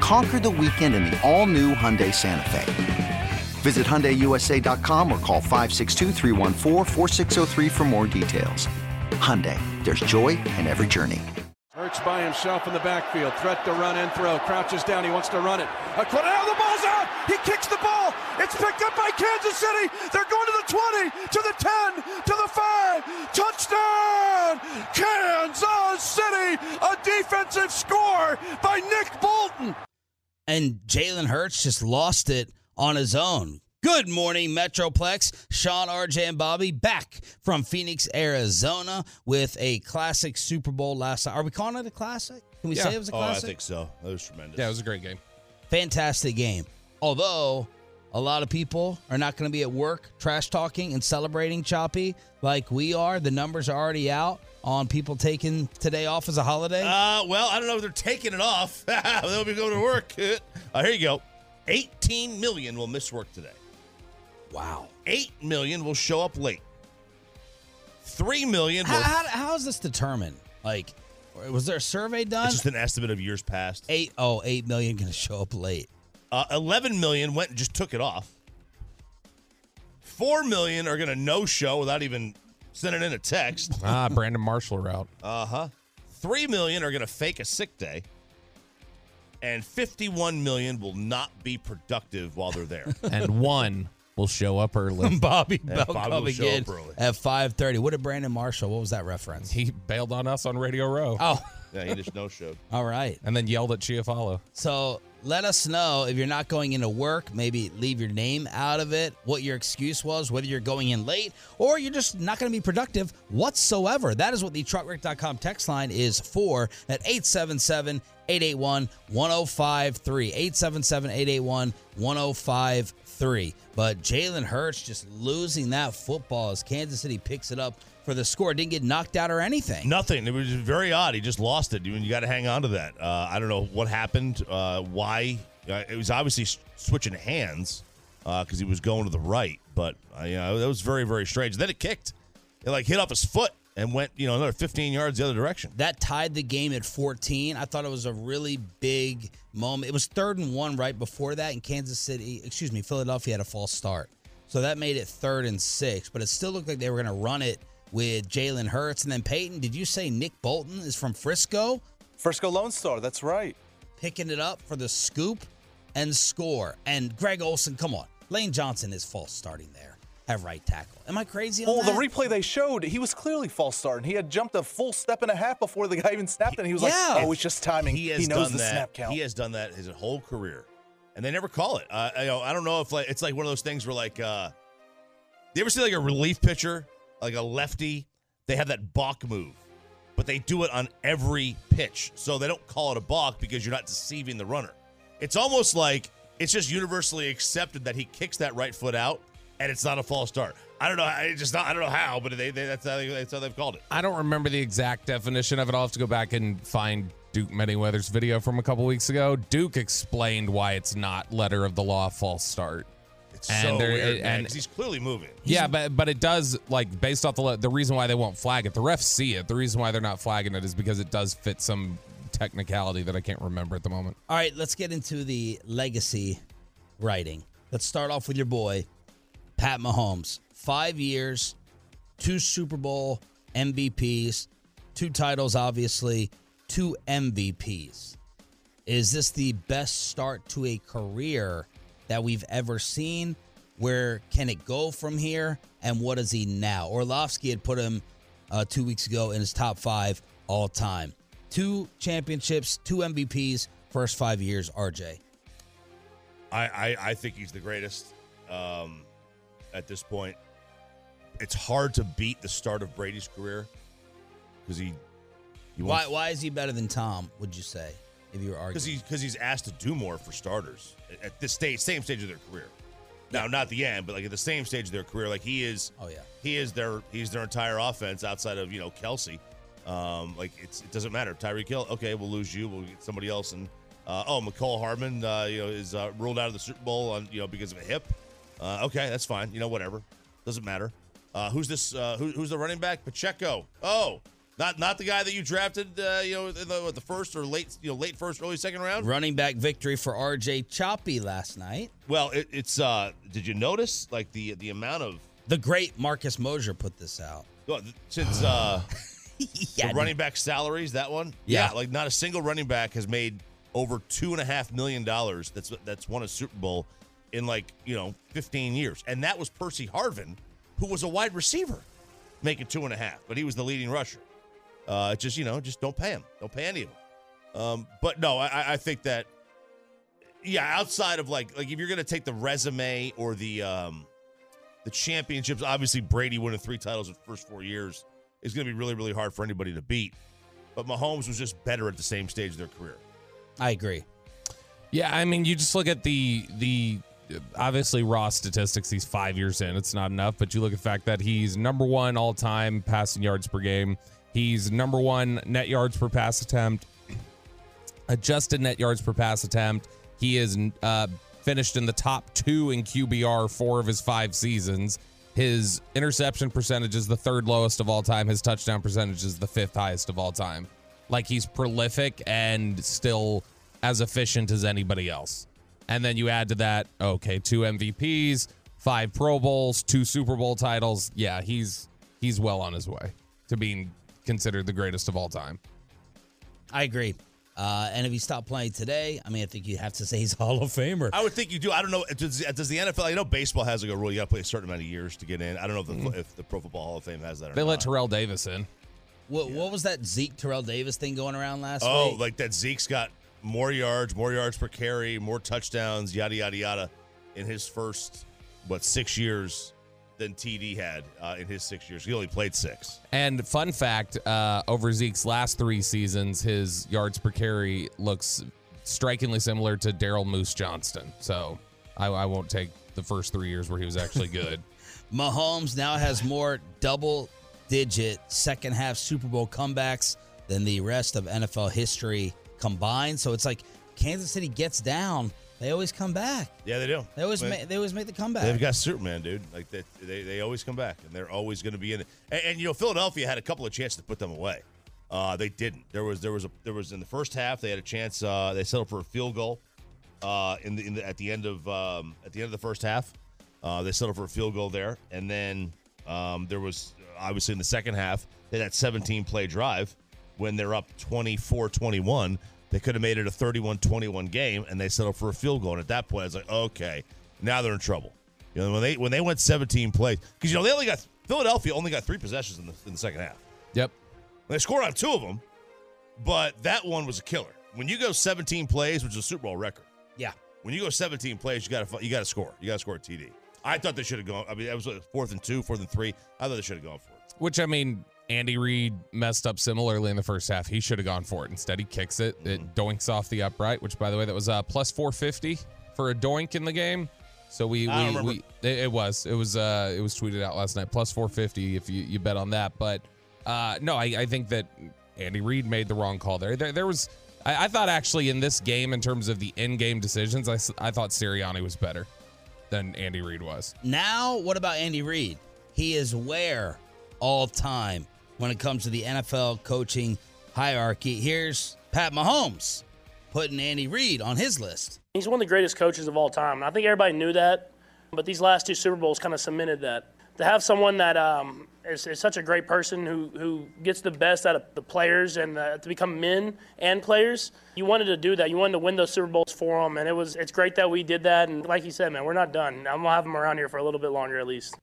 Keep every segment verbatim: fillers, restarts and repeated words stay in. Conquer the weekend in the all-new Hyundai Santa Fe. Visit Hyundai U S A dot com or call five six two, three one four, four six zero three for more details. Hyundai, there's joy in every journey. Hurts by himself in the backfield. Threat to run and throw. Crouches down. He wants to run it. A quarter, oh, the ball's out. He kicks the ball. It's picked up by Kansas City. They're going to the twenty, to the ten, to the five. Touchdown, Kansas City. A defensive score by Nick Bolton. And Jalen Hurts just lost it on his own. Good morning, Metroplex. Sean, R J, and Bobby back from Phoenix, Arizona with a classic Super Bowl last night. Are we calling it a classic? Can we yeah. say it was a classic? Oh, I think so. That was tremendous. Yeah, it was a great game. Fantastic game. Although, a lot of people are not going to be at work trash-talking and celebrating Choppy like we are. The numbers are already out on people taking today off as a holiday. Uh, well, I don't know if they're taking it off. They'll be going to work. uh, here you go. eighteen million will miss work today. Wow. eight million will show up late. three million will... How, how, how is this determined? Like, was there a survey done? It's just an estimate of years past. Eight, oh, eight million going to show up late. Uh, eleven million went and just took it off. four million are going to no-show without even sending in a text. Ah, Brandon Marshall route. Uh-huh. three million are going to fake a sick day. And fifty-one million will not be productive while they're there. And one... will show up early. Bobby Bell Bobby coming in at five thirty. What did Brandon Marshall, what was that reference? He bailed on us on Radio Row. Oh. Yeah, he just no-showed. All right. And then yelled at Chiafalo. So let us know if you're not going into work, maybe leave your name out of it, what your excuse was, whether you're going in late, or you're just not going to be productive whatsoever. That is what the truck wreck dot com text line is for at eight seven seven, eight eight one, one oh five three. eight seven seven, eight eight one, one oh five three. Three. But Jalen Hurts just losing that football as Kansas City picks it up for the score. Didn't get knocked out or anything. Nothing. It was very odd. He just lost it. You, you got to hang on to that. Uh, I don't know what happened, uh, why. Uh, it was obviously switching hands because uh, he was going to the right. But uh, you know, that was very, very strange. Then it kicked. It like hit off his foot and went you know another fifteen yards the other direction. That tied the game at fourteen. I thought it was a really big moment. It was third and one right before that, and Kansas City, excuse me, Philadelphia had a false start. So that made it third and six, but it still looked like they were going to run it with Jalen Hurts. And then Peyton, did you say Nick Bolton is from Frisco? Frisco Lone Star, that's right. Picking it up for the scoop and score. And Greg Olson, come on. Lane Johnson is false starting there at right tackle. Am I crazy on oh, that? The replay they showed, he was clearly false starting. He had jumped a full step and a half before the guy even snapped, and he was yeah. like, oh, it's just timing. He, he knows the that. snap count. He has done that his whole career, and they never call it. Uh, I, I don't know if like it's like one of those things where, like, uh, you ever see like a relief pitcher, like a lefty? They have that balk move, but they do it on every pitch, so they don't call it a balk because you're not deceiving the runner. It's almost like it's just universally accepted that he kicks that right foot out, and it's not a false start. I don't know. I just not, I don't know how, but they, they that's, how they, that's how they've called it. I don't remember the exact definition of it. I'll have to go back and find Duke Manyweather's video from a couple weeks ago. Duke explained why it's not letter of the law false start. It's and so weird, it, man, because he's clearly moving. Yeah, but but it does, like, based off the the reason why they won't flag it. The refs see it. The reason why they're not flagging it is because it does fit some technicality that I can't remember at the moment. All right, let's get into the legacy writing. Let's start off with your boy, Pat Mahomes. Five years, two Super Bowl M V Ps, two titles, obviously, two M V Ps. Is this the best start to a career that we've ever seen? Where can it go from here? And what is he now? Orlovsky had put him uh, two weeks ago and is top five all time. Two championships, two M V Ps, first five years, R J. I, I, I think he's the greatest um, at this point. It's hard to beat the start of Brady's career because he, he why why is he better than Tom, would you say, if you were arguing? Because he, because he's asked to do more for starters at this stage, same stage of their career. Now, not the end, but like at the same stage of their career, like he is. Oh yeah, he is their he's their entire offense outside of you know Kelsey. Um, like it's it doesn't matter. Tyreek Hill, okay, we'll lose you. We'll get somebody else. And uh, oh, McCole Hardman, uh, you know, is uh, ruled out of the Super Bowl on you know because of a hip. Uh, okay, that's fine. You know, whatever, doesn't matter. Uh, who's this? Uh, who, who's the running back? Pacheco. Oh, not not the guy that you drafted. Uh, you know, in the, the first or late, you know, late first, early second round. Running back victory for R J Choppy last night. Well, it, it's. Uh, did you notice like the the amount of the great Marcus Mosier put this out since uh, yeah, the running back salaries that one. Yeah. yeah, like not a single running back has made over two and a half million dollars. That's that's won a Super Bowl in like you know fifteen years, and that was Percy Harvin, who was a wide receiver, making two and a half, but he was the leading rusher. Uh, just, you know, just don't pay him. Don't pay any of them. Um, but, no, I, I think that, yeah, outside of, like, like if you're going to take the resume or the um, the championships, obviously Brady winning three titles in the first four years is going to be really, really hard for anybody to beat. But Mahomes was just better at the same stage of their career. I agree. Yeah, I mean, you just look at the the – obviously raw statistics, he's five years in, it's not enough, but you look at the fact that he's number one all time passing yards per game, he's number one net yards per pass attempt, adjusted net yards per pass attempt, he is uh, finished in the top two in Q B R four of his five seasons, his interception percentage is the third lowest of all time, his touchdown percentage is the fifth highest of all time. Like, he's prolific and still as efficient as anybody else. And then you add to that, okay, two M V Ps, five Pro Bowls, two Super Bowl titles. Yeah, he's he's well on his way to being considered the greatest of all time. I agree. Uh, and if he stopped playing today, I mean, I think you have to say he's a Hall of Famer. I would think you do. I don't know. Does, does the N F L, you know, baseball has like a rule. You got to play a certain amount of years to get in. I don't know if the, mm-hmm. if the Pro Football Hall of Fame has that or not. They let Terrell Davis in. What, yeah. what was that Zeke Terrell Davis thing going around last oh, week? Oh, like that Zeke's got more yards, more yards per carry, more touchdowns, yada, yada, yada, in his first, what, six years than T D had uh, in his six years. He only played six. And fun fact, uh, over Zeke's last three seasons, his yards per carry looks strikingly similar to Daryl Moose Johnston. So I, I won't take the first three years where he was actually good. Mahomes now has more double-digit second-half Super Bowl comebacks than the rest of N F L history combined, so it's like Kansas City gets down, they always come back. Yeah, they do. They always, I mean, ma- they always make the comeback. They've got Superman, dude. Like they, they, they always come back, and they're always going to be in it. And, and you know, Philadelphia had a couple of chances to put them away. Uh, they didn't. There was, there was, a, there was in the first half they had a chance. Uh, they settled for a field goal. Uh, in the, in the at the end of um, at the end of the first half, uh, they settled for a field goal there, and then um, there was obviously in the second half they had that seventeen play drive when they're up twenty-four twenty-one. They could have made it a thirty-one twenty-one game, and they settled for a field goal. And at that point, I was like, okay, now they're in trouble. You know, when they when they went seventeen plays, because you know they only got Philadelphia only got three possessions in the in the second half. Yep, and they scored on two of them, but that one was a killer. When you go seventeen plays, which is a Super Bowl record. Yeah. When you go seventeen plays, you got to you got to score. You got to score a T D. I thought they should have gone. I mean, it was like fourth and two, fourth and three. I thought they should have gone for it. Which I mean. Andy Reid messed up similarly in the first half. He should have gone for it. Instead, he kicks it. Mm-hmm. It doinks off the upright, which, by the way, that was uh, plus four fifty for a doink in the game. So we, we, we it, it was, it was, uh, it was tweeted out last night. Plus four fifty if you, you bet on that. But uh, no, I, I think that Andy Reid made the wrong call there. There, there was, I, I thought actually in this game in terms of the in-game decisions, I, I thought Sirianni was better than Andy Reid was. Now, what about Andy Reid? He is where all time when it comes to the N F L coaching hierarchy. Here's Pat Mahomes putting Andy Reid on his list. He's one of the greatest coaches of all time. And I think everybody knew that, but these last two Super Bowls kind of cemented that. To have someone that um, is, is such a great person who, who gets the best out of the players and uh, to become men and players, you wanted to do that. You wanted to win those Super Bowls for them, and it was, it's great that we did that. And like you said, man, we're not done. I'm going to have him around here for a little bit longer at least.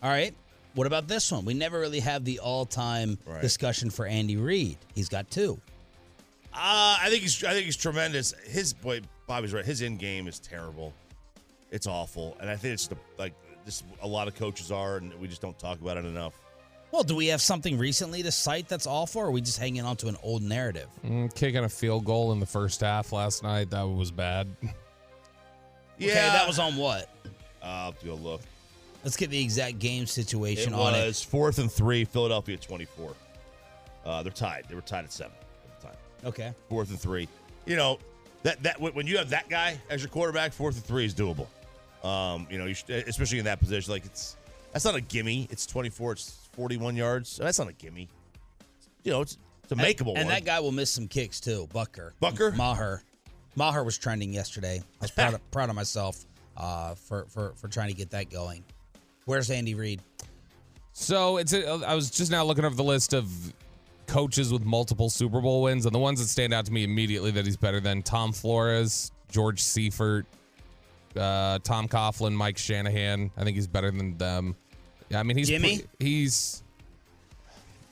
All right. What about this one? We never really have the all-time right. discussion for Andy Reid. He's got two. Uh, I think he's I think he's tremendous. His boy Bobby's right. His end game is terrible. It's awful, and I think it's the like just a lot of coaches are, and we just don't talk about it enough. Well, do we have something recently to cite that's awful, or are we just hanging on to an old narrative? Mm, kicking a field goal in the first half last night, that was bad. Yeah, okay, that was on what? Uh, I'll do a look. Let's get the exact game situation it on it. It was fourth and three, Philadelphia twenty-four. Uh, they're tied. They were tied at seven at the time. Okay. Fourth and three. You know, that that when you have that guy as your quarterback, fourth and three is doable. Um, you know, you should, especially in that position. Like, it's that's not a gimme. It's twenty-four. It's forty-one yards. That's not a gimme. You know, it's, it's a makeable and, and one. And that guy will miss some kicks, too. Bucker. Bucker? Maher. Maher was trending yesterday. I was proud of, proud of myself uh, for, for, for trying to get that going. Where's Andy Reid? So it's a, I was just now looking over the list of coaches with multiple Super Bowl wins, and the ones that stand out to me immediately that he's better than: Tom Flores, George Seifert, uh, Tom Coughlin, Mike Shanahan. I think he's better than them. I mean, he's Jimmy. He's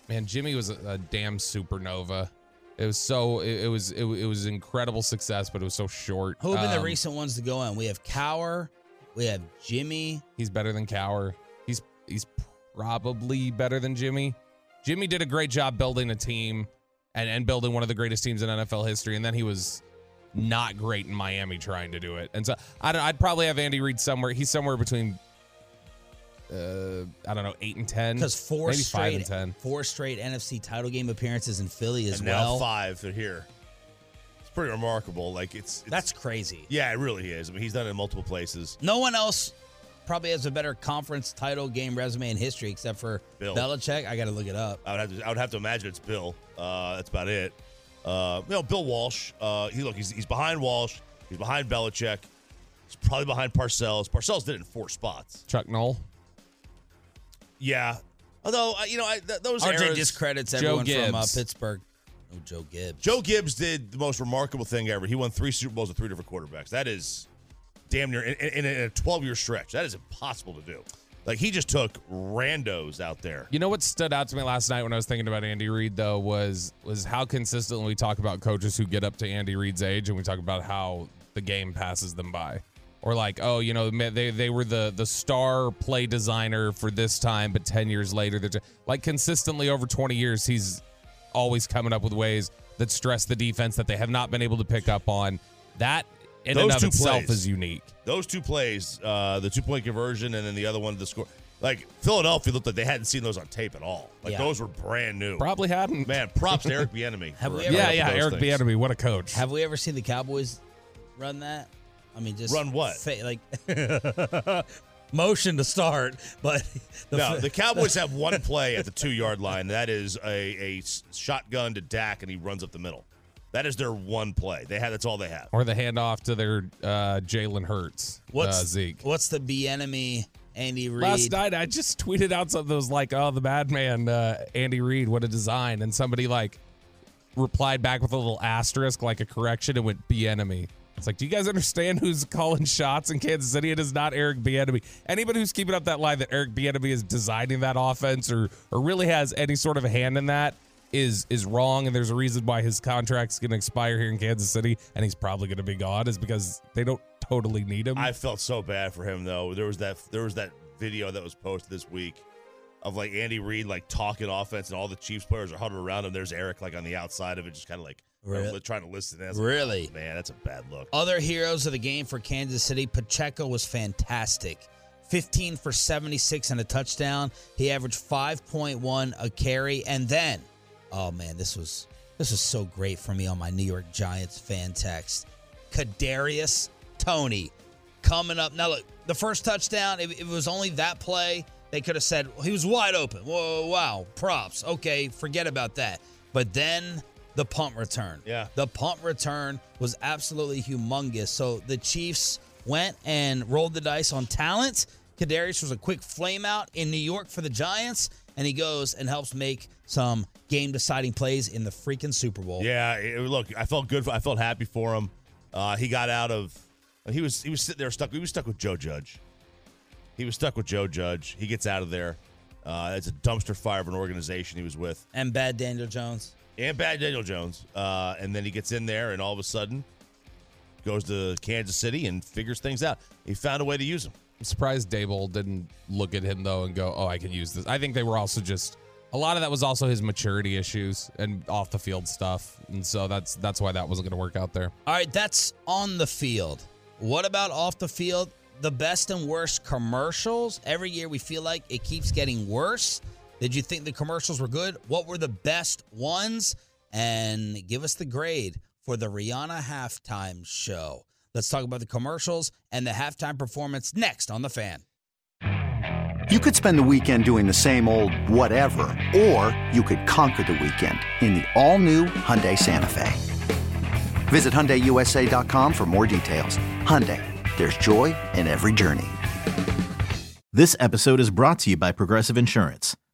man. Jimmy was a, a damn supernova. It was so. It, it was. It, it was incredible success, but it was so short. Who have been um, the recent ones to go in? We have Cowher. We have Jimmy. He's better than Cowher. He's he's probably better than Jimmy. Jimmy did a great job building a team and, and building one of the greatest teams in N F L history. And then he was not great in Miami trying to do it. And so I'd, I'd probably have Andy Reid somewhere. He's somewhere between, uh, I don't know, eight and ten. Because four maybe straight, five and ten. Four straight N F C title game appearances in Philly as and well. Now five for here. Pretty remarkable. Like it's, it's that's crazy. Yeah, it really is. I mean, he's done it in multiple places. No one else probably has a better conference title game resume in history except for Bill Belichick. I got to look it up. I would have to, I would have to imagine it's Bill. Uh, that's about it. Uh, you know, Bill Walsh. Uh, he look, he's he's behind Walsh. He's behind Belichick. He's probably behind Parcells. Parcells did it in four spots. Chuck Noll. Yeah. Although uh, you know, I, th- those R J eras, discredits everyone from uh, Pittsburgh. Oh, Joe Gibbs. Joe Gibbs did the most remarkable thing ever. He won three Super Bowls with three different quarterbacks. That is damn near in, in, in a twelve-year stretch. That is impossible to do. Like, he just took randos out there. You know what stood out to me last night when I was thinking about Andy Reid, though, was was how consistently we talk about coaches who get up to Andy Reid's age, and we talk about how the game passes them by. Or like, oh, you know, they they were the the star play designer for this time, but ten years later, they're t- like consistently over twenty years, he's always coming up with ways that stress the defense that they have not been able to pick up on. That in those and of itself plays, is unique. Those two plays, uh, the two-point conversion and then the other one, the score. Like, Philadelphia looked like they hadn't seen those on tape at all. Like, yeah. Those were brand new. Probably hadn't. Man, props to Eric Bieniemy. have we ever yeah, yeah, Eric things. Bieniemy, what a coach. Have we ever seen the Cowboys run that? I mean, just... Run what? Fa- like... Motion to start, but the no. F- the Cowboys have one play at the two-yard line. That is a, a shotgun to Dak, and he runs up the middle. That is their one play. They have that's all they have. Or the handoff to their uh, Jalen Hurts. What's uh, Zeke? What's the Bieniemy Andy Reid? Last night I just tweeted out something that was like, "Oh, the madman uh, Andy Reid, what a design!" And somebody like replied back with a little asterisk, like a correction, and went Bieniemy. It's like, do you guys understand who's calling shots in Kansas City? It is not Eric Bieniemy. Anybody who's keeping up that lie that Eric Bieniemy is designing that offense or or really has any sort of hand in that is is wrong, and there's a reason why his contract's going to expire here in Kansas City, and he's probably going to be gone, is because they don't totally need him. I felt so bad for him, though. There was that there was that video that was posted this week of, like, Andy Reid, like, talking offense, and all the Chiefs players are huddled around him. There's Eric, like, on the outside of it, just kind of, like, really? Trying to listen to really? Like, oh, man, that's a bad look. Other heroes of the game for Kansas City, Pacheco was fantastic. fifteen for seventy-six and a touchdown. He averaged five point one a carry. And then, oh, man, this was this was so great for me on my New York Giants fan text. Kadarius Toney coming up. Now, look, the first touchdown, it, it was only that play. They could have said, well, he was wide open. Whoa, wow, props. Okay, forget about that. But then... The punt return. Yeah. The punt return was absolutely humongous. So the Chiefs went and rolled the dice on talent. Kadarius was a quick flame out in New York for the Giants, and he goes and helps make some game-deciding plays in the freaking Super Bowl. Yeah, it, look, I felt good. For, I felt happy for him. Uh, he got out of – he was he was sitting there stuck. He was stuck with Joe Judge. He was stuck with Joe Judge. He gets out of there. Uh, it's a dumpster fire of an organization he was with. And bad Daniel Jones. And bad Daniel Jones. Uh, and then he gets in there, and all of a sudden goes to Kansas City and figures things out. He found a way to use him. I'm surprised Dable didn't look at him, though, and go, oh, I can use this. I think they were also just – a lot of that was also his maturity issues and off-the-field stuff. And so that's that's why that wasn't going to work out there. All right, that's on the field. What about off the field? The best and worst commercials. Every year we feel like it keeps getting worse. Did you think the commercials were good? What were the best ones? And give us the grade for the Rihanna halftime show. Let's talk about the commercials and the halftime performance next on The Fan. You could spend the weekend doing the same old whatever, or you could conquer the weekend in the all-new Hyundai Santa Fe. Visit Hyundai U S A dot com for more details. Hyundai. There's joy in every journey. This episode is brought to you by Progressive Insurance.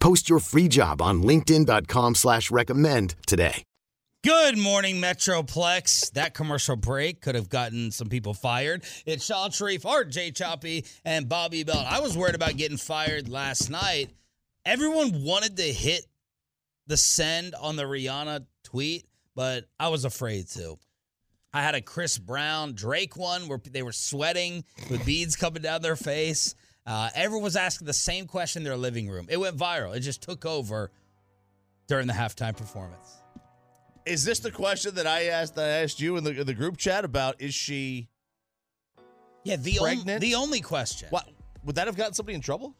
Post your free job on linkedin dot com slash recommend today. Good morning, Metroplex. That commercial break could have gotten some people fired. It's Shal Sharif, R J Choppy, and Bobby Belt. I was worried about getting fired last night. Everyone wanted to hit the send on the Rihanna tweet, but I was afraid to. I had a Chris Brown Drake one where they were sweating with beads coming down their face. Uh, everyone was asking the same question in their living room. It went viral. It just took over during the halftime performance. Is this the question that I asked? That I asked you in the in the group chat about? Is she? Yeah, the pregnant? On, the only question. What would that have gotten somebody in trouble?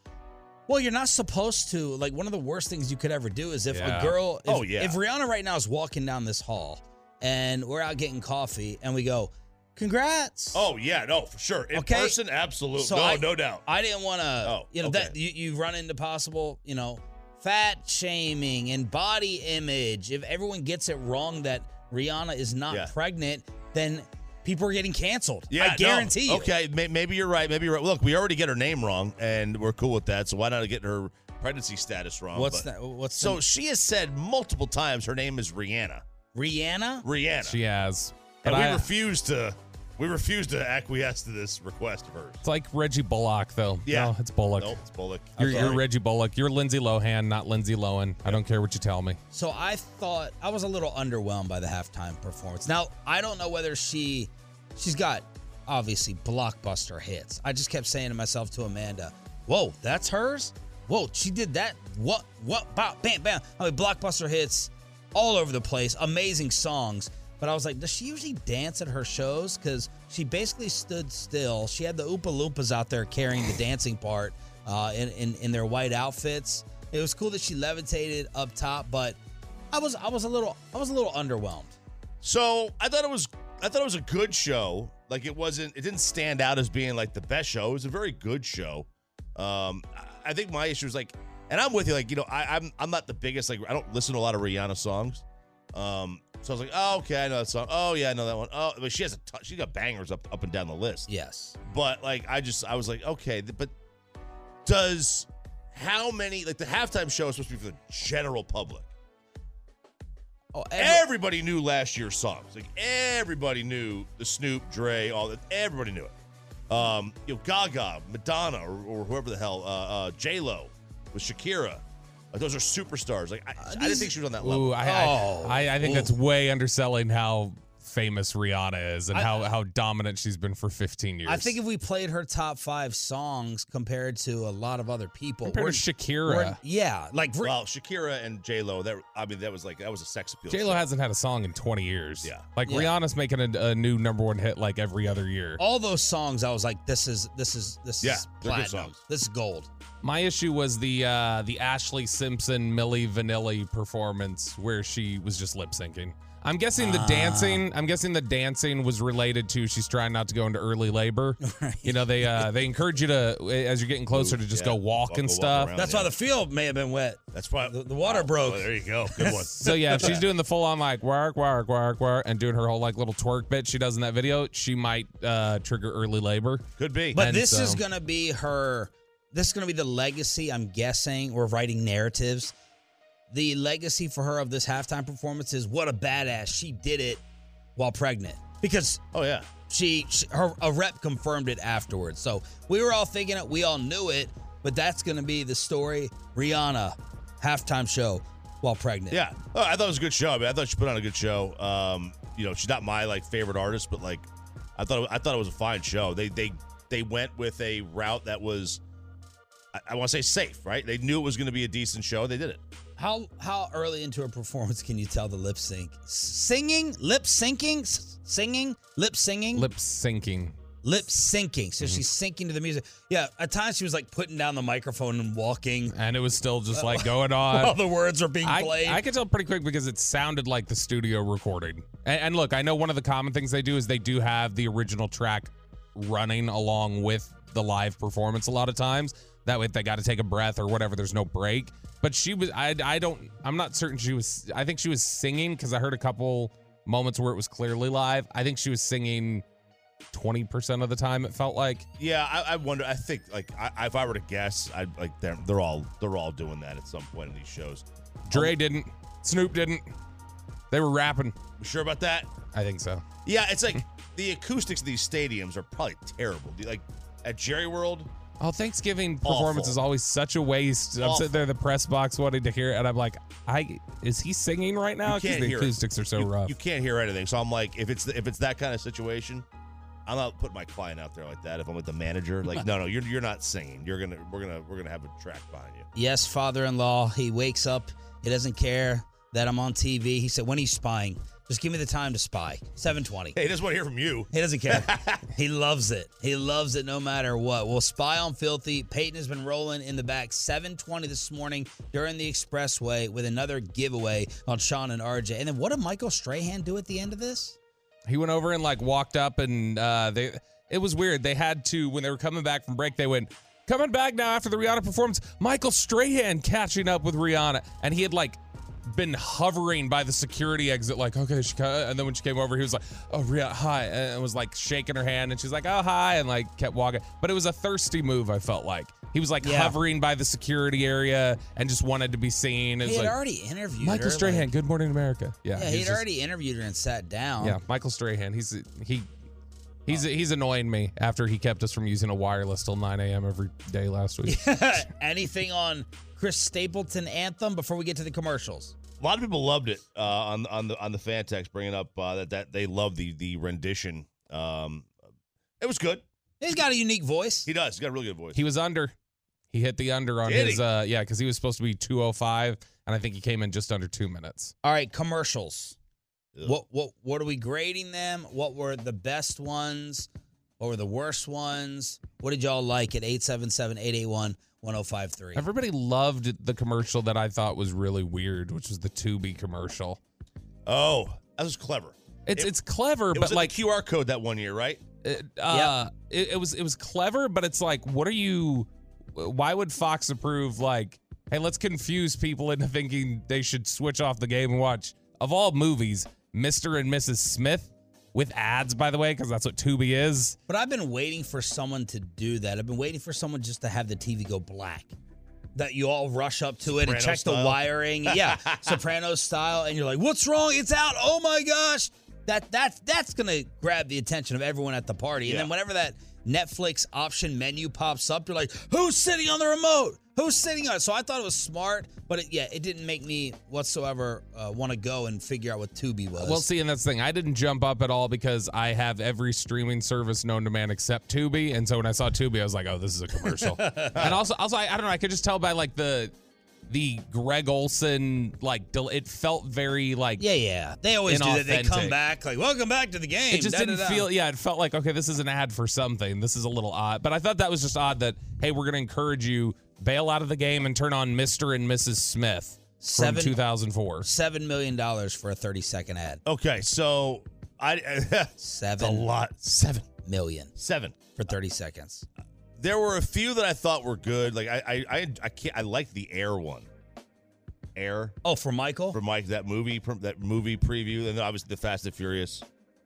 Well, you're not supposed to. Like, one of the worst things you could ever do is if yeah. a girl, if, oh, yeah. if Rihanna right now is walking down this hall and we're out getting coffee and we go, congrats. Oh, yeah, no, for sure. In okay. person, absolutely. So no, I, no doubt. I didn't want to, oh, you know, okay. that you, you run into possible, you know, fat shaming and body image. If everyone gets it wrong that Rihanna is not yeah. pregnant, then people are getting canceled. Yeah, I guarantee no. you. Okay, maybe you're right. Maybe you're right. Look, we already get her name wrong, and we're cool with that. So why not get her pregnancy status wrong? What's but, that? What's so the... she has said multiple times her name is Rihanna. Rihanna. Rihanna. She has. But and I... we refuse to. We refuse to acquiesce to this request of hers. It's like Reggie Bullock, though. Yeah, no, it's Bullock. Nope, it's Bullock. You're, you're Reggie Bullock. You're Lindsay Lohan, not Lindsay Lohan. Yep. I don't care what you tell me. So I thought I was a little underwhelmed by the halftime performance. Now I don't know whether she, she's got obviously blockbuster hits. I just kept saying to myself, to Amanda, "Whoa, that's hers. Whoa, she did that. What? What? Bop, bam, bam. I mean, blockbuster hits all over the place. Amazing songs." But I was like, does she usually dance at her shows? Because she basically stood still. She had the Oompa Loompas out there carrying the dancing part uh, in, in, in their white outfits. It was cool that she levitated up top, but I was I was a little I was a little underwhelmed. So I thought it was I thought it was a good show. Like it wasn't it didn't stand out as being like the best show. It was a very good show. Um, I think my issue is like, and I'm with you. Like you know I, I'm I'm not the biggest like I don't listen to a lot of Rihanna songs. Um, so I was like, oh, okay, I know that song. Oh, yeah, I know that one. Oh, but she has a t- she's got bangers up, up and down the list. Yes. But, like, I just, I was like, okay, th- but does how many, like, the halftime show is supposed to be for the general public. Oh, every- everybody knew last year's songs. Like, everybody knew the Snoop, Dre, all that. Everybody knew it. Um, you know, Gaga, Madonna, or, or whoever the hell, uh, uh, J Lo with Shakira. Like those are superstars. Like I, uh, these, I didn't think she was on that level. Ooh, I, oh. I, I think ooh. That's way underselling how famous Rihanna is and I, how, how dominant she's been for fifteen years. I think if we played her top five songs compared to a lot of other people. Compared we're, to Shakira. We're, yeah. like Well, Shakira and J Lo, that, I mean, that was like that was a sex appeal. J Lo hasn't had a song in twenty years. Yeah. Like yeah. Rihanna's making a, a new number one hit like every other year. All those songs, I was like, this is, this is, this yeah, is platinum. This is gold. My issue was the uh, the Ashley Simpson, Milli Vanilli performance where she was just lip syncing. I'm guessing the uh, dancing. I'm guessing the dancing was related to she's trying not to go into early labor. Right. You know, they uh, they encourage you to as you're getting closer Ooh, to just yeah. go walk, walk and stuff. Walk around, That's yeah. why the field may have been wet. That's why the, the water oh, broke. Oh, there you go. Good one. So yeah, if she's doing the full on like work, work, work, work, and doing her whole like little twerk bit she does in that video, she might uh, trigger early labor. Could be. But and this so, is gonna be her. This is gonna be the legacy. I'm guessing we're writing narratives. The legacy for her of this halftime performance is what a badass. She did it while pregnant because oh yeah, she, she her a rep confirmed it afterwards. So we were all thinking it, we all knew it, but that's going to be the story. Rihanna halftime show while pregnant. Yeah, oh, I thought it was a good show. I mean, I thought she put on a good show. Um, you know, she's not my like favorite artist, but like I thought it, I thought it was a fine show. They they they went with a route that was I, I want to say safe, right? They knew it was going to be a decent show. They did it. How how early into a performance can you tell the lip sync? Singing? Lip syncing? S- singing? Lip singing? Lip syncing. Lip syncing. So mm-hmm. she's syncing to the music. Yeah, at times she was like putting down the microphone and walking. And it was still just like going on. While the words are being played. I, I could tell pretty quick because it sounded like the studio recording. And, and look, I know one of the common things they do is they do have the original track running along with the live performance a lot of times. That way if they got to take a breath or whatever, there's no break. But she was, I, I don't, I'm not certain she was, I think she was singing because I heard a couple moments where it was clearly live. I think she was singing twenty percent of the time, it felt like. Yeah, I, I wonder, I think, like, I, if I were to guess, I'd like, they're, they're all, they're all doing that at some point in these shows. Dre didn't, Snoop didn't. They were rapping. You sure about that? I think so. Yeah, it's like the acoustics of these stadiums are probably terrible. Like at Jerry World, Oh, Thanksgiving performance Awful. is always such a waste. Awful. I'm sitting there in the press box wanting to hear it, and I'm like, "I is he singing right now?" Because the acoustics it. are so you, rough. You can't hear anything. So I'm like, if it's if it's that kind of situation, I'm not putting my client out there like that. If I'm with the manager, like, no, no, you're you're not singing. You're gonna we're gonna we're gonna have a track behind you. Yes, father-in-law. He wakes up. He doesn't care that I'm on T V. He said, "When he's spying, just give me the time to spy." seven twenty Hey, he doesn't want to hear from you. He doesn't care. He loves it. He loves it no matter what. We'll spy on Filthy. Peyton has been rolling in the back seven twenty this morning during the expressway with another giveaway on Sean and R J. And then what did Michael Strahan do at the end of this? He went over and like walked up and uh, they. It was weird. They had to, when they were coming back from break, they went, coming back now after the Rihanna performance, Michael Strahan catching up with Rihanna. And he had like been hovering by the security exit like okay she and then when she came over he was like oh Rihanna hi and was like shaking her hand and she's like oh hi and like kept walking, but it was a thirsty move. I felt like he was like yeah. hovering by the security area and just wanted to be seen. It he was had like, already interviewed Michael her, Strahan like, Good Morning America. Yeah, yeah he he'd just, already interviewed her and sat down. Yeah, Michael Strahan, he's he He's he's annoying me after he kept us from using a wireless till nine a.m. every day last week. Yeah. Anything on Chris Stapleton anthem before we get to the commercials? A lot of people loved it uh, on on the on the fan text, bringing up uh, that that they love the the rendition. Um, it was good. He's got a unique voice. He does. He's got a really good voice. He was under. He hit the under on Did his. Uh, yeah, because he was supposed to be two oh five, and I think he came in just under two minutes. All right, commercials. What what what are we grading them? What were the best ones? What were the worst ones? What did y'all like at eight seven seven, eight eight one, one oh five three? Everybody loved the commercial that I thought was really weird, which was the Tubi commercial. Oh, that was clever. It's it, it's clever, it but was like the Q R code that one year, right? It, uh, yeah. It, it was it was clever, but it's like, what are you? Why would Fox approve? Like, hey, let's confuse people into thinking they should switch off the game and watch, of all movies, Mister and Missus Smith, with ads, by the way, because that's what Tubi is. But I've been waiting for someone to do that. I've been waiting for someone just to have the T V go black, that you all rush up to Soprano it and check style. The wiring. Yeah, Sopranos style, and you're like, what's wrong? It's out. Oh, my gosh. That, that That's going to grab the attention of everyone at the party. And yeah. then whenever that Netflix option menu pops up. You're like, who's sitting on the remote? Who's sitting on it? So I thought it was smart, but it, yeah, it didn't make me whatsoever uh, want to go and figure out what Tubi was. Well, see, and that's the thing. I didn't jump up at all because I have every streaming service known to man except Tubi. And so when I saw Tubi, I was like, oh, this is a commercial. and also, also, I, I don't know. I could just tell by like the... The Greg Olson, like, it felt very, like, yeah, yeah. They always do that. They come back, like, welcome back to the game. It just da, didn't da, da. feel, yeah, it felt like, okay, this is an ad for something. This is a little odd. But I thought that was just odd that, hey, we're going to encourage you, bail out of the game and turn on Mister and Missus Smith from two thousand four. seven million dollars for a thirty-second ad. Okay, so I... Seven. A lot. Seven. Million. Seven. For thirty uh, seconds. There were a few that I thought were good. Like I, I, I, I can't. I liked the Air one. Air. Oh, for Michael. For Mike, that movie, that movie preview, and obviously the Fast and Furious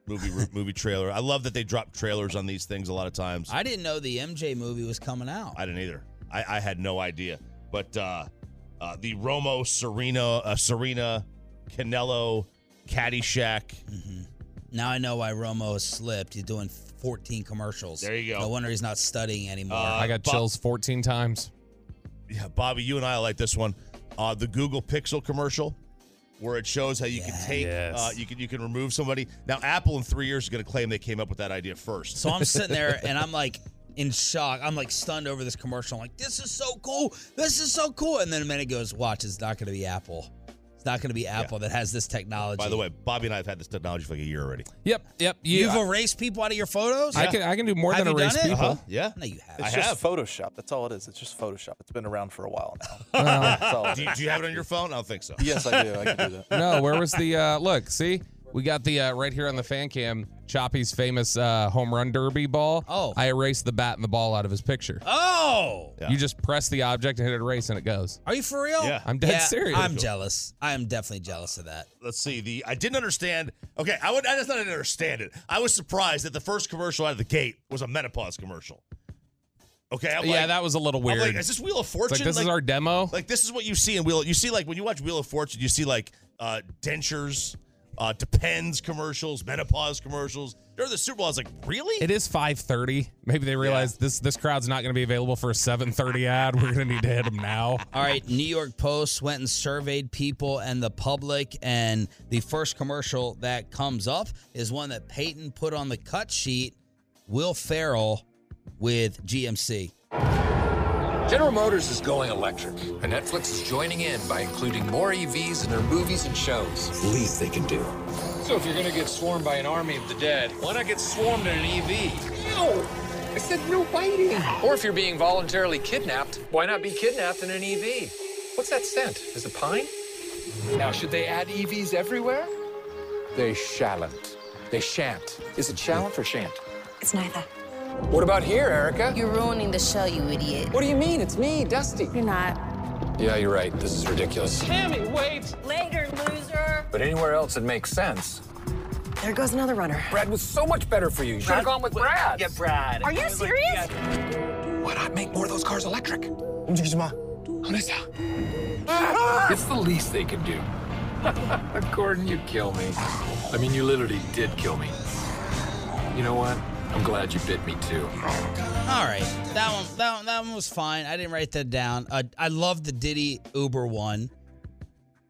movie movie trailer. I love that they drop trailers on these things a lot of times. I didn't know the M J movie was coming out. I didn't either. I, I had no idea. But uh, uh, the Romo, Serena, uh, Serena, Canelo, Caddyshack. Mm-hmm. Now I know why Romo has slipped. He's doing fourteen commercials. There you go. No wonder he's not studying anymore. Uh, I got Bob, chills fourteen times. Yeah, Bobby, you and I like this one. Uh, the Google Pixel commercial, where it shows how you yes. can take, yes. uh, you can you can remove somebody. Now, Apple in three years is going to claim they came up with that idea first. So I'm sitting there and I'm like in shock. I'm like stunned over this commercial. I'm like, this is so cool. This is so cool. And then a minute goes, watch, it's not going to be Apple. Not going to be Apple yeah. that has this technology. By the way, Bobby and I have had this technology for like a year already. Yep, yep. You, You've uh, erased people out of your photos? Yeah. I can I can do more have than erase people. Uh-huh. Yeah. No, you have. It's I just have. Photoshop. That's all it is. It's just Photoshop. It's been around for a while now. Uh, That's all it do, is. do you have it on your phone? I don't think so. Yes, I do. I can do that. No, where was the, uh, look, see? We got the, uh, right here on the fan cam, Choppy's famous uh, home run derby ball. Oh. I erased the bat and the ball out of his picture. Oh. Yeah. You just press the object and hit erase and it goes. Are you for real? Yeah. I'm dead yeah, serious. I'm jealous. I am definitely jealous of that. Let's see. The I didn't understand. Okay. I would. I just not understand it. I was surprised that the first commercial out of the gate was a menopause commercial. Okay, I'm yeah, like, that was a little weird. I'm like, is this Wheel of Fortune? It's like, this like, is our demo? Like, this is what you see in Wheel. You see, like, when you watch Wheel of Fortune, you see, like, uh, dentures. Uh, Depends commercials, menopause commercials. During the Super Bowl, I was like, really? It is five thirty. Maybe they realize yeah. this this crowd's not going to be available for a seven thirty ad. We're going to need to hit them now. All right, New York Post went and surveyed people and the public, and the first commercial that comes up is one that Peyton put on the cut sheet, Will Ferrell with G M C. General Motors is going electric, and Netflix is joining in by including more E Vs in their movies and shows. It's the least they can do. So if you're going to get swarmed by an army of the dead, why not get swarmed in an E V? No! I said no biting! Or if you're being voluntarily kidnapped, why not be kidnapped in an E V? What's that scent? Is it pine? Now, should they add E Vs everywhere? They shallot. They shan't. Is it shallot or shan't? It's neither. What about here, Erica? You're ruining the show, you idiot. What do you mean? It's me, Dusty. You're not. Yeah, you're right. This is ridiculous. Tammy, wait! Later, loser! But anywhere else it makes sense. There goes another runner. Brad was so much better for you. You should have gone with Brad. Yeah, Brad. Are you serious? Like, yeah. Why not make more of those cars electric? It's the least they can do. Gordon, you kill me. I mean, you literally did kill me. You know what? I'm glad you bit me, too. All right. That one that one, that one was fine. I didn't write that down. Uh, I love the Diddy Uber one.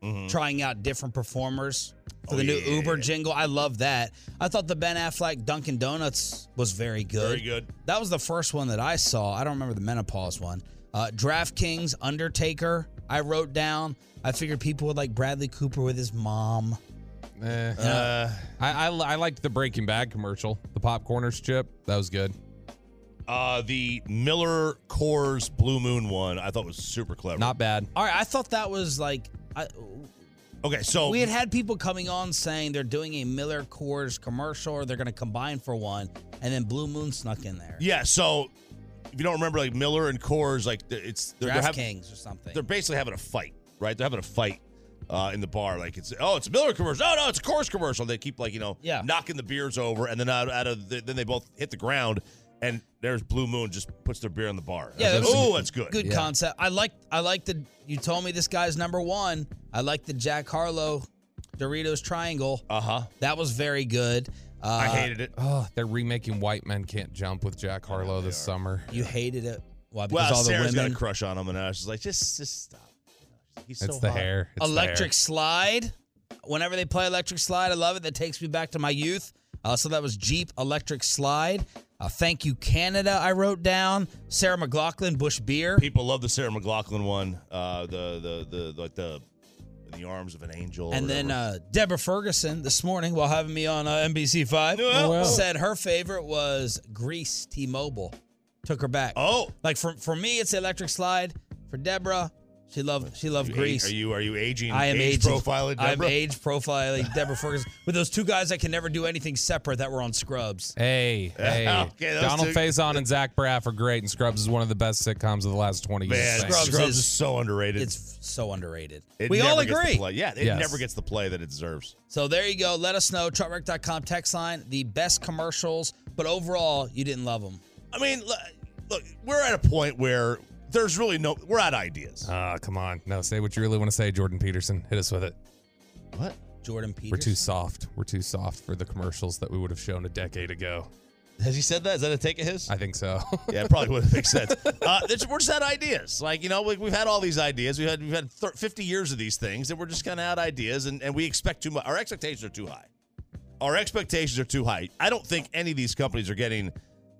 Mm-hmm. Trying out different performers for oh, the new yeah. Uber jingle. I love that. I thought the Ben Affleck Dunkin' Donuts was very good. Very good. That was the first one that I saw. I don't remember the menopause one. Uh, DraftKings, Undertaker, I wrote down. I figured people would like Bradley Cooper with his mom. Eh. Uh, I, I I liked the Breaking Bad commercial, the popcorners chip. That was good. Uh, the Miller Coors Blue Moon one, I thought was super clever. Not bad. All right, I thought that was like, I, okay. So we had had people coming on saying they're doing a Miller Coors commercial or they're going to combine for one, and then Blue Moon snuck in there. Yeah. So if you don't remember, like Miller and Coors, like it's they're, they're having, DraftKings or something. They're basically having a fight, right? They're having a fight. Uh, in the bar, like it's oh, it's a Miller commercial. Oh no, it's a Coors commercial. They keep like you know, yeah. knocking the beers over, and then out, out of the, then they both hit the ground, and there's Blue Moon just puts their beer on the bar. Yeah, oh, that's good. Good yeah. concept. I like I like the. You told me this guy's number one. I like the Jack Harlow Doritos triangle. Uh huh. That was very good. Uh, I hated it. Oh, they're remaking White Men Can't Jump with Jack Harlow this are. summer. You hated it? Why? Because well, all Sarah's the women got a crush on him, and I was just like, just, just stop. He's so it's the hot. hair. It's Electric the hair. Slide. Whenever they play Electric Slide, I love it. That takes me back to my youth. Uh, so that was Jeep Electric Slide. Uh, Thank You, Canada, I wrote down. Sarah McLachlan, Bush Beer. People love the Sarah McLachlan one. Uh, the, the, the, like the, the arms of an angel. And then uh, Deborah Ferguson this morning, while having me on uh, N B C five, oh, wow. said her favorite was Grease, T-Mobile. Took her back. Oh. Like for, for me, it's Electric Slide. For Deborah, She loved she loved Grease. Are you are you aging? I am age aging, profiling Deborah. I'm age profiling Deborah Ferguson with those two guys that can never do anything separate that were on Scrubs. Hey, hey. Okay, Donald two. Faison and Zach Braff are great, and Scrubs is one of the best sitcoms of the last twenty Man, years. Scrubs, Scrubs is, is so underrated. It's so underrated. It we all agree. Yeah, it yes. never gets the play that it deserves. So there you go. Let us know. Truckwreck dot com text line. The best commercials, but overall, you didn't love them. I mean, look, we're at a point where. There's really no... We're out of ideas. Ah, uh, come on. No, say what you really want to say, Jordan Peterson. Hit us with it. What? Jordan Peterson? We're too soft. We're too soft for the commercials that we would have shown a decade ago. Has he said that? Is that a take of his? I think so. Yeah, it probably would have made sense. Uh, we're just out of ideas. Like, you know, we, we've had all these ideas. We've had we've had fifty years of these things, and we're just kind of out of ideas, and, and we expect too much. Our expectations are too high. Our expectations are too high. I don't think any of these companies are getting...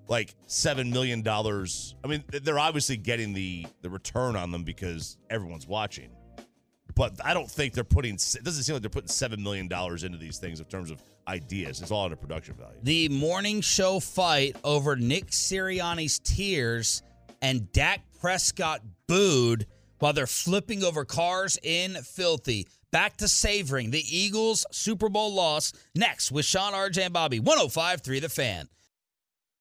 like seven million dollars. I mean, they're obviously getting the, the return on them because everyone's watching. But I don't think they're putting, it doesn't seem like they're putting seven million dollars into these things in terms of ideas. It's all under production value. The morning show fight over Nick Sirianni's tears and Dak Prescott booed while they're flipping over cars in Filthy. Back to savoring the Eagles' Super Bowl loss next with Sean, R J, and Bobby. one oh five point three The Fan.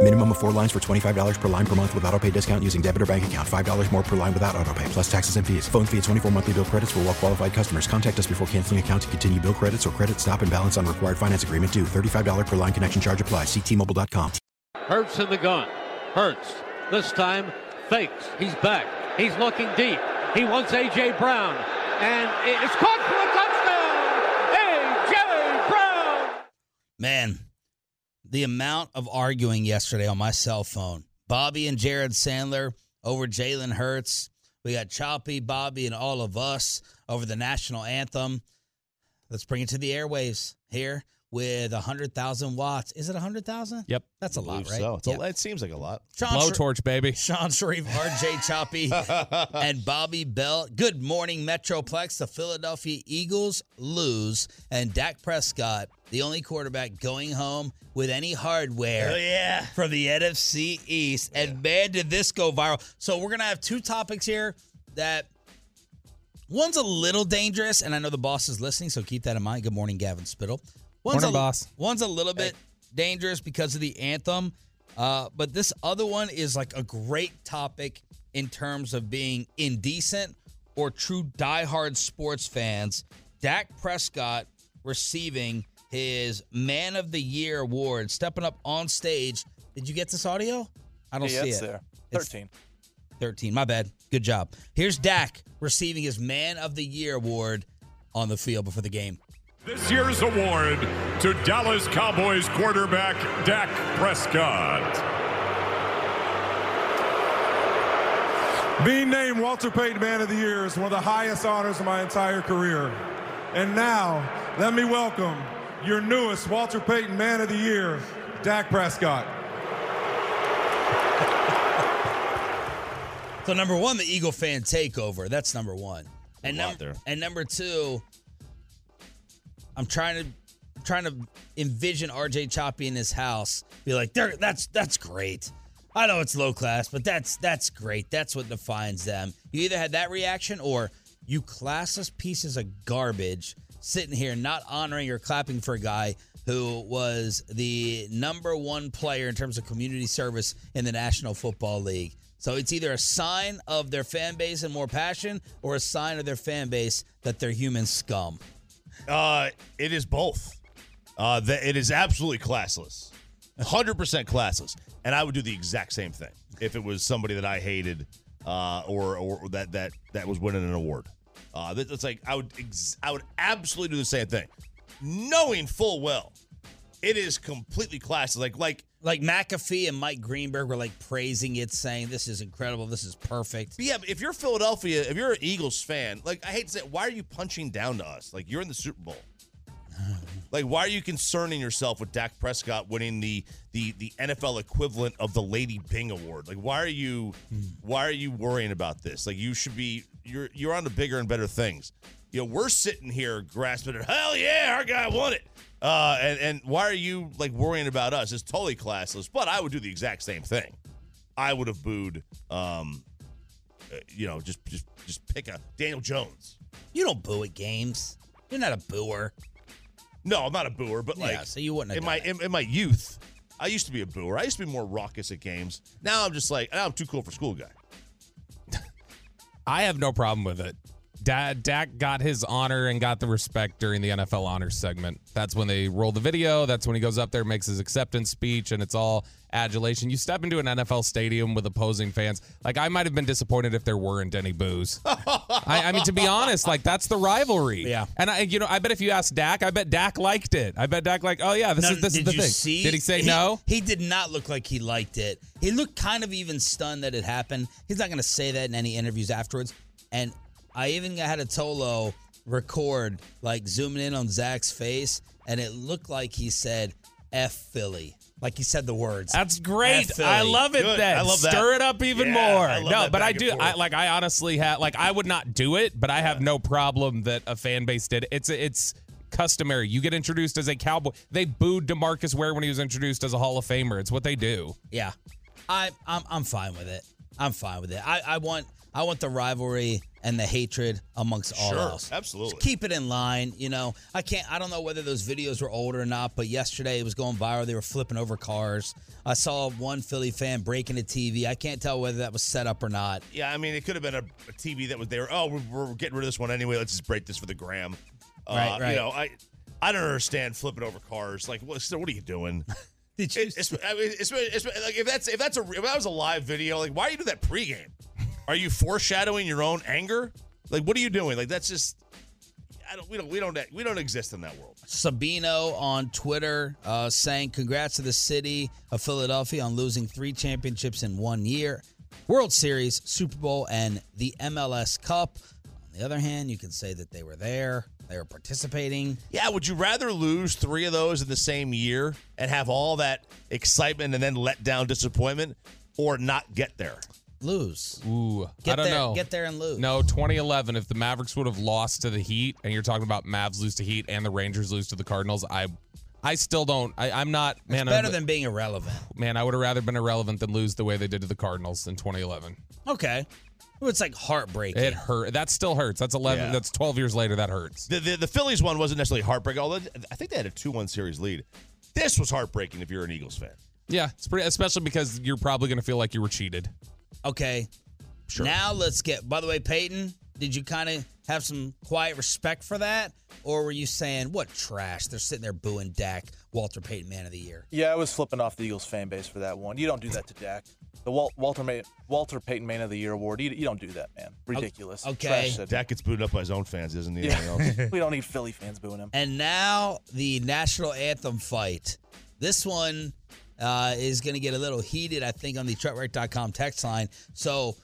Minimum of four lines for twenty-five dollars per line per month with autopay discount using debit or bank account. five dollars more per line without autopay, plus taxes and fees. Phone fee at twenty-four monthly bill credits for well qualified customers. Contact us before canceling account to continue bill credits or credit stop and balance on required finance agreement due. thirty-five dollars per line connection charge applies. See T Mobile dot com. Hurts in the gun. Hurts. This time fakes. He's back. He's looking deep. He wants A J. Brown. And it's caught for a touchdown. A J. Brown. Man. The amount of arguing yesterday on my cell phone. Bobby and Jared Sandler over Jalen Hurts. We got Choppy, Bobby, and all of us over the national anthem. Let's bring it to the airwaves here with one hundred thousand watts. Is it one hundred thousand? Yep. That's a lot, right? So. It's yep. a, it seems like a lot. Blowtorch, baby. Sean Sharif, R J Choppy, and Bobby Bell. Good morning, Metroplex. The Philadelphia Eagles lose, and Dak Prescott, the only quarterback going home with any hardware oh, yeah. from the N F C East. Yeah. And man, did this go viral. So we're going to have two topics here that one's a little dangerous, and I know the boss is listening, so keep that in mind. Good morning, Gavin Spittle. One's morning, a, boss. One's a little bit hey. dangerous because of the anthem, uh, but this other one is like a great topic in terms of being indecent or true diehard sports fans. Dak Prescott receiving his Man of the Year award, stepping up on stage. Did you get this audio? I don't yeah, see it's it. There. thirteen. It's thirteen. My bad. Good job. Here's Dak receiving his Man of the Year award on the field before the game. This year's award to Dallas Cowboys quarterback Dak Prescott. Being named Walter Payton Man of the Year is one of the highest honors of my entire career. And now, let me welcome your newest Walter Payton Man of the Year, Dak Prescott. So number one, the Eagle fan takeover. That's number one. And, num- and number two, I'm trying to trying to envision R J Choppy in his house. Be like, that's that's great. I know it's low class, but that's that's great. That's what defines them. You either had that reaction or you classless pieces of garbage sitting here not honoring or clapping for a guy who was the number one player in terms of community service in the National Football League. So it's either a sign of their fan base and more passion or a sign of their fan base that they're human scum. Uh, it is both. Uh, that it is absolutely classless, one hundred percent classless. And I would do the exact same thing if it was somebody that I hated uh, or or that that that was winning an award. Uh, that, that's like I would ex- I would absolutely do the same thing, knowing full well it is completely classless. Like like like McAfee and Mike Greenberg were like praising it, saying this is incredible, this is perfect. But yeah, but if you're Philadelphia, if you're an Eagles fan, like I hate to say it, why are you punching down to us? Like you're in the Super Bowl. Like, why are you concerning yourself with Dak Prescott winning the the the N F L equivalent of the Lady Bing Award? Like, why are you why are you worrying about this? Like, you should be you're you're on to bigger and better things. You know, we're sitting here grasping at hell yeah, our guy won it. Uh, and and why are you like worrying about us? It's totally classless. But I would do the exact same thing. I would have booed. Um, you know, just just just pick a Daniel Jones. You don't boo at games. You're not a booer. No, I'm not a booer, but like yeah, so you wouldn't have in my in, in my youth, I used to be a booer. I used to be more raucous at games. Now I'm just like, now I'm too cool for school guy. I have no problem with it. Dad, Dak got his honor and got the respect during the N F L honors segment. That's when they roll the video. That's when he goes up there, makes his acceptance speech, and it's all adulation. You step into an N F L stadium with opposing fans. Like, I might have been disappointed if there weren't any boos. I, I mean, to be honest, like, that's the rivalry. Yeah. And, I, you know, I bet if you ask Dak, I bet Dak liked it. I bet Dak like, oh, yeah, this now, is this is the thing. See? Did he say he, no? He did not look like he liked it. He looked kind of even stunned that it happened. He's not going to say that in any interviews afterwards. And I even had a Tolo record, like, zooming in on Zach's face, and it looked like he said, F Philly. Like he said the words. That's great. I love it Good. then. I love that. Stir it up even yeah, more. No, but I do. I, like, I honestly have, like, I would not do it, but I have yeah. no problem that a fan base did. It's, it's customary. You get introduced as a Cowboy. They booed DeMarcus Ware when he was introduced as a Hall of Famer. It's what they do. Yeah. I, I'm, I'm fine with it. I'm fine with it. I, I want, I want the rivalry and the hatred amongst all of us. Sure, absolutely. Just keep it in line, you know. I can't. I don't know whether those videos were old or not, but yesterday it was going viral. They were flipping over cars. I saw one Philly fan breaking a T V. I can't tell whether that was set up or not. Yeah, I mean, it could have been a, a T V that was there. Oh, we're, we're getting rid of this one anyway. Let's just break this for the gram. Uh, right, right. You know, I, I don't understand flipping over cars. Like, what, what are you doing? Did you? It's, I mean, it's, it's, like if that's if that's a if that was a live video, like why are you doing that pregame? Are you foreshadowing your own anger? Like, what are you doing? Like, that's just, I don't, we don't, we don't, we don't exist in that world. Sabino on Twitter uh, saying, "Congrats to the city of Philadelphia on losing three championships in one year: World Series, Super Bowl, and the M L S Cup." On the other hand, you can say that they were there, they were participating. Yeah, would you rather lose three of those in the same year and have all that excitement and then let down disappointment, or not get there? Lose. Ooh, get I don't there, know. Get there and lose. No, twenty eleven, if the Mavericks would have lost to the Heat, and you're talking about Mavs lose to Heat and the Rangers lose to the Cardinals, I I still don't. I, I'm not. Man, it's better I'm, than being irrelevant. Man, I would have rather been irrelevant than lose the way they did to the Cardinals in twenty eleven. Okay. Well, it's like heartbreaking. It hurt. That still hurts. That's eleven. Yeah. That's twelve years later. That hurts. The, the, the Phillies one wasn't necessarily heartbreaking, although I think they had a two one series lead. This was heartbreaking if you're an Eagles fan. Yeah, it's pretty, especially because you're probably going to feel like you were cheated. Okay, sure. Now let's get, by the way, Peyton, did you kind of have some quiet respect for that? Or were you saying, what trash? They're sitting there booing Dak, Walter Payton Man of the Year. Yeah, I was flipping off the Eagles fan base for that one. You don't do that to Dak. The Wal- Walter May- Walter Payton Man of the Year award, you, you don't do that, man. Ridiculous. Okay. Trash. Dak gets booed up by his own fans. He doesn't need yeah. anything else. We don't need Philly fans booing him. And now the national anthem fight. This one Uh, is going to get a little heated, I think, on the Truckwreck dot com text line. So,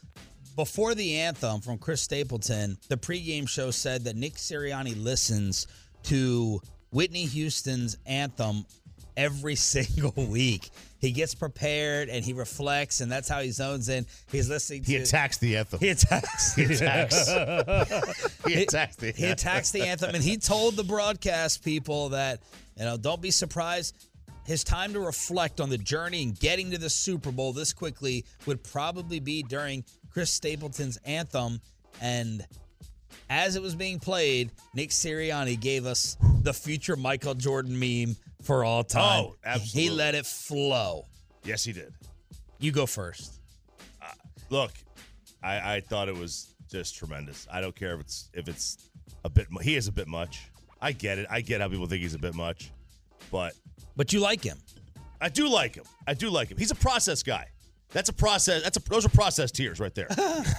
before the anthem from Chris Stapleton, the pregame show said that Nick Sirianni listens to Whitney Houston's anthem every single week. He gets prepared and he reflects, and that's how he zones in. He's listening to. He attacks the anthem. He attacks. He attacks. he, attacks the he attacks the anthem, and he told the broadcast people that, you know, don't be surprised. His time to reflect on the journey and getting to the Super Bowl this quickly would probably be during Chris Stapleton's anthem. And as it was being played, Nick Sirianni gave us the future Michael Jordan meme for all time. Oh, absolutely. He let it flow. Yes, he did. You go first. Uh, look, I, I thought it was just tremendous. I don't care if it's if it's a bit. He is a bit much. I get it. I get how people think he's a bit much. But but you like him. I do like him. I do like him. He's a process guy. That's a process. That's a those are process tiers right there.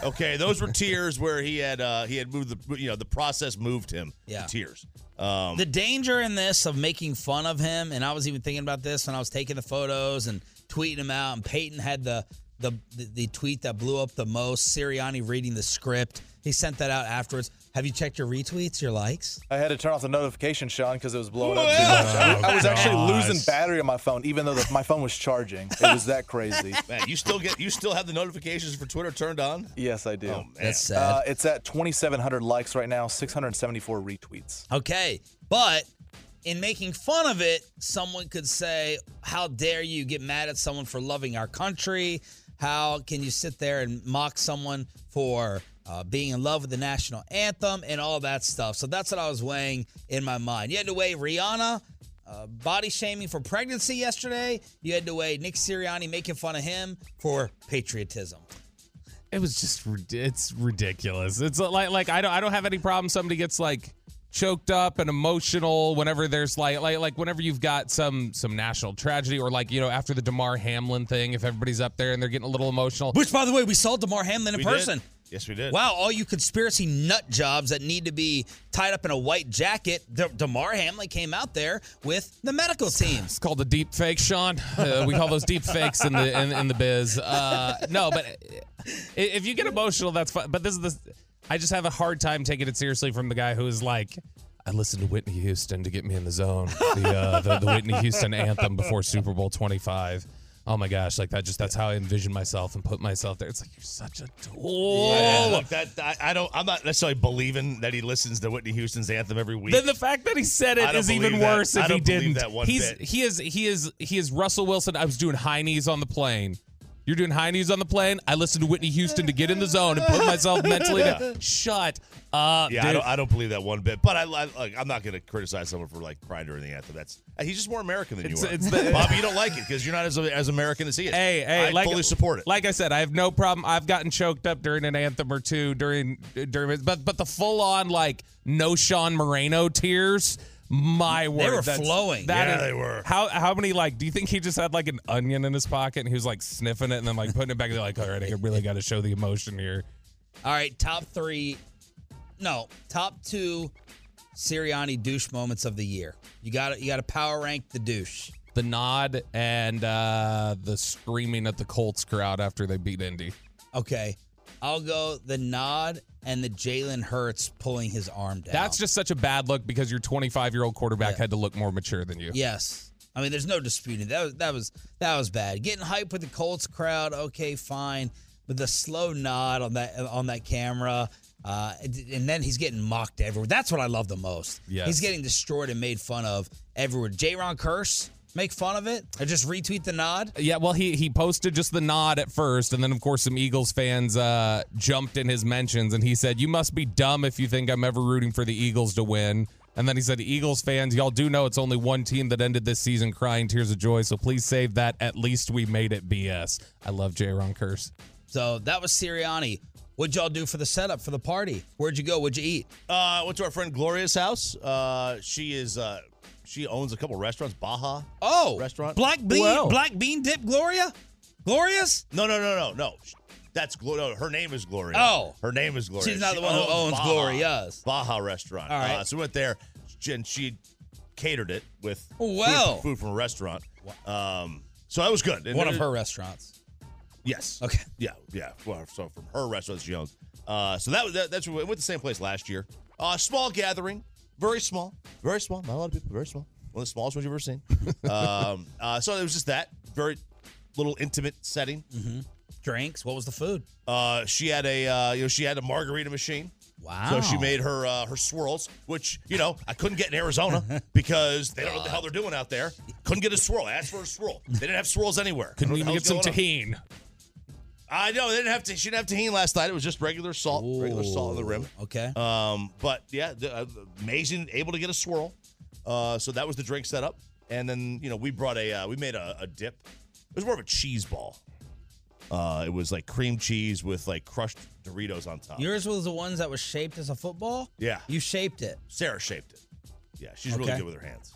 Okay, those were tiers where he had uh, he had moved the you know the process moved him yeah. to tiers. Um, the danger in this of making fun of him, and I was even thinking about this when I was taking the photos and tweeting him out. And Peyton had the the the, the tweet that blew up the most. Sirianni reading the script. He sent that out afterwards. Have you checked your retweets, your likes? I had to turn off the notification, Sean, because it was blowing up too much. Oh, I was gosh. actually losing battery on my phone, even though the, my phone was charging. It was that crazy. Man, you still get, you still have the notifications for Twitter turned on? Yes, I do. Oh, man. That's sad. Uh, it's at twenty-seven hundred likes right now, six hundred seventy-four retweets. Okay, but in making fun of it, someone could say, how dare you get mad at someone for loving our country? How can you sit there and mock someone for... Uh, being in love with the national anthem and all that stuff. So that's what I was weighing in my mind. You had to weigh Rihanna uh, body shaming for pregnancy yesterday. You had to weigh Nick Sirianni making fun of him for patriotism. It was just it's ridiculous. It's like like I don't I don't have any problem. Somebody gets like choked up and emotional whenever there's like like like whenever you've got some some national tragedy or like you know after the DeMar Hamlin thing. If everybody's up there and they're getting a little emotional. Which by the way, we saw DeMar Hamlin in we person. Did. Yes, we did. Wow, all you conspiracy nut jobs that need to be tied up in a white jacket. De- DeMar Hamlin came out there with the medical team. It's called the deep fake, Sean. Uh, we call those deep fakes in the in, in the biz. Uh, no, but if you get emotional, that's fine. But this is the. I just have a hard time taking it seriously from the guy who is like, I listened to Whitney Houston to get me in the zone. The uh, the, the Whitney Houston anthem before Super Bowl twenty-five. Oh my gosh, like that just that's how I envision myself and put myself there. It's like you're such a tool. Yeah, look, that I, I don't I'm not necessarily believing that he listens to Whitney Houston's anthem every week. Then the fact that he said it is even that. worse if he didn't. That one He's bit. he is he is he is Russell Wilson. I was doing high knees on the plane. You're doing high knees on the plane. I listened to Whitney Houston to get in the zone and put myself mentally yeah. down. Shut up, yeah, dude. I don't, I don't believe that one bit. But I, I, like, I'm not going to criticize someone for like crying during the anthem. That's he's just more American than it's, you are. It's the, Bobby, you don't like it because you're not as as American as he is. Hey, hey, I like, fully support it. Like I said, I have no problem. I've gotten choked up during an anthem or two during during, but but the full on like no Sean Moreno tears. My word. They were That's, flowing. That yeah, is, they were. How how many, like, do you think he just had, like, an onion in his pocket and he was, like, sniffing it and then, like, putting it back and they're like, all right, I really got to show the emotion here. All right, top three. No, top two Sirianni douche moments of the year. You got you got to power rank the douche. The nod and uh, the screaming at the Colts crowd after they beat Indy. Okay. I'll go the nod and the Jalen Hurts pulling his arm down. That's just such a bad look because your twenty-five-year-old quarterback yeah. had to look more mature than you. Yes. I mean, there's no disputing. That was, that was that was bad. Getting hype with the Colts crowd, okay, fine. But the slow nod on that on that camera, uh, and then he's getting mocked everywhere. That's what I love the most. Yes. He's getting destroyed and made fun of everywhere. J-Ron Curse. Make fun of it? Or just retweet the nod? Yeah, well, he he posted just the nod at first, and then, of course, some Eagles fans uh, jumped in his mentions, and he said, you must be dumb if you think I'm ever rooting for the Eagles to win. And then he said, Eagles fans, y'all do know it's only one team that ended this season crying tears of joy, so please save that. At least we made it B S. I love J-Ron Curse. So that was Sirianni. What'd y'all do for the setup for the party? Where'd you go? What'd you eat? Uh, went to our friend Gloria's house. Uh, she is... Uh, She owns a couple restaurants, Baja. Oh, restaurant. Black bean, Whoa. black bean dip, Gloria, Glorious. No, no, no, no, no. That's Gloria. No, her name is Gloria. Oh, her name is Gloria. She's not she the one who owns Baja, Gloria's Baja restaurant. All right, uh, so we went there, and she catered it with well. food, food from a restaurant. Wow. Um, so that was good. And one it, of her restaurants. Yes. Okay. Yeah, yeah. Well, so from her restaurant that she owns. Uh, so that was that, that's we went to the same place last year. Uh, small gathering. Very small, very small. Not a lot of people, very small. One of the smallest ones you've ever seen. um, uh, so it was just that very little intimate setting. Mm-hmm. Drinks. What was the food? Uh, she had a, uh, you know, she had a margarita machine. Wow. So she made her uh, her swirls, which you know I couldn't get in Arizona because they don't know what the hell they're doing out there. Couldn't get a swirl. I asked for a swirl. They didn't have swirls anywhere. Couldn't even get some tahini. I know they didn't have to. She didn't have tahini last night. It was just regular salt, Ooh, regular salt on the rim. Okay. Um, but yeah, amazing, able to get a swirl. Uh, so that was the drink setup, and then you know we brought a, uh, we made a, a dip. It was more of a cheese ball. Uh, it was like cream cheese with like crushed Doritos on top. Yours was the ones that was shaped as a football. Yeah. You shaped it. Sarah shaped it. Yeah, she's okay. really good with her hands.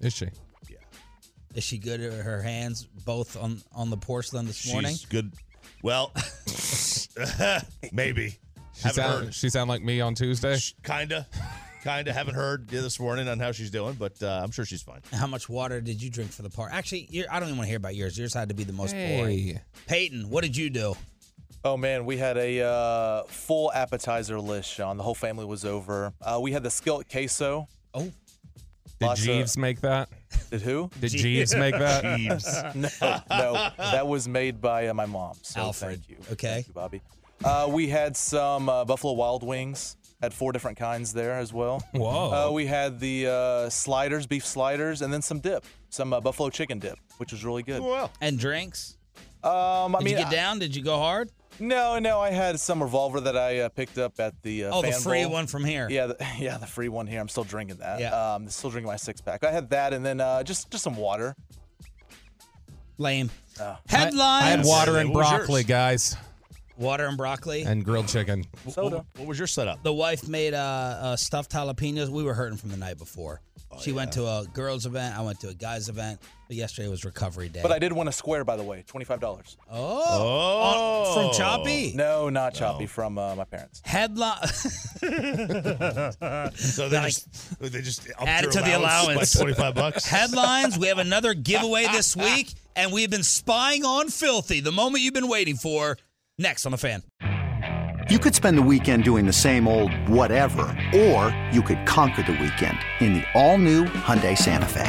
Is she? Yeah. Is she good at her hands, both on, on the porcelain this She's morning? She's good. Well, maybe. She sound, she sound like me on Tuesday? Kinda. Kinda. Haven't heard this morning on how she's doing, but uh, I'm sure she's fine. How much water did you drink for the party? Actually, you're, I don't even want to hear about yours. Yours had to be the most hey. boring. Peyton, what did you do? Oh, man, we had a uh, full appetizer list, Sean. The whole family was over. Uh, we had the skillet queso. Oh. Did Lots Jeeves of, make that? Did who? Did Jeeves, Jeeves make that? Jeeves. no, no, that was made by uh, my mom. So Alfred. Thank you. Okay. Thank you, Bobby. Uh, we had some uh, Buffalo Wild Wings. Had four different kinds there as well. Whoa. Uh, we had the uh, sliders, beef sliders, and then some dip. Some uh, buffalo chicken dip, which was really good. Wow. And drinks? Um, I Did mean, you get I, down? Did you go hard? No, no, I had some Revolver that I uh, picked up at the uh, Oh, fan the free bowl. one from here. Yeah, the, yeah, the free one here. I'm still drinking that. Yeah. Um, still drinking my six-pack. I had that and then uh, just, just some water. Lame. Uh, Headlines. I, I had water and broccoli, guys. Water and broccoli. And grilled chicken. Soda. What was your setup? The wife made uh, uh, stuffed jalapenos. We were hurting from the night before. Oh, she yeah. went to a girls' event. I went to a guys' event. But yesterday was recovery day. But I did win a square, by the way, twenty-five dollars. Oh. oh. From Choppy? No, not no. Choppy. From uh, my parents. Headline. So they like, just, they just added to the allowance. By twenty-five bucks. Headlines. We have another giveaway this week. And we've been spying on Filthy, the moment you've been waiting for. Next on The Fan. You could spend the weekend doing the same old whatever, or you could conquer the weekend in the all-new Hyundai Santa Fe.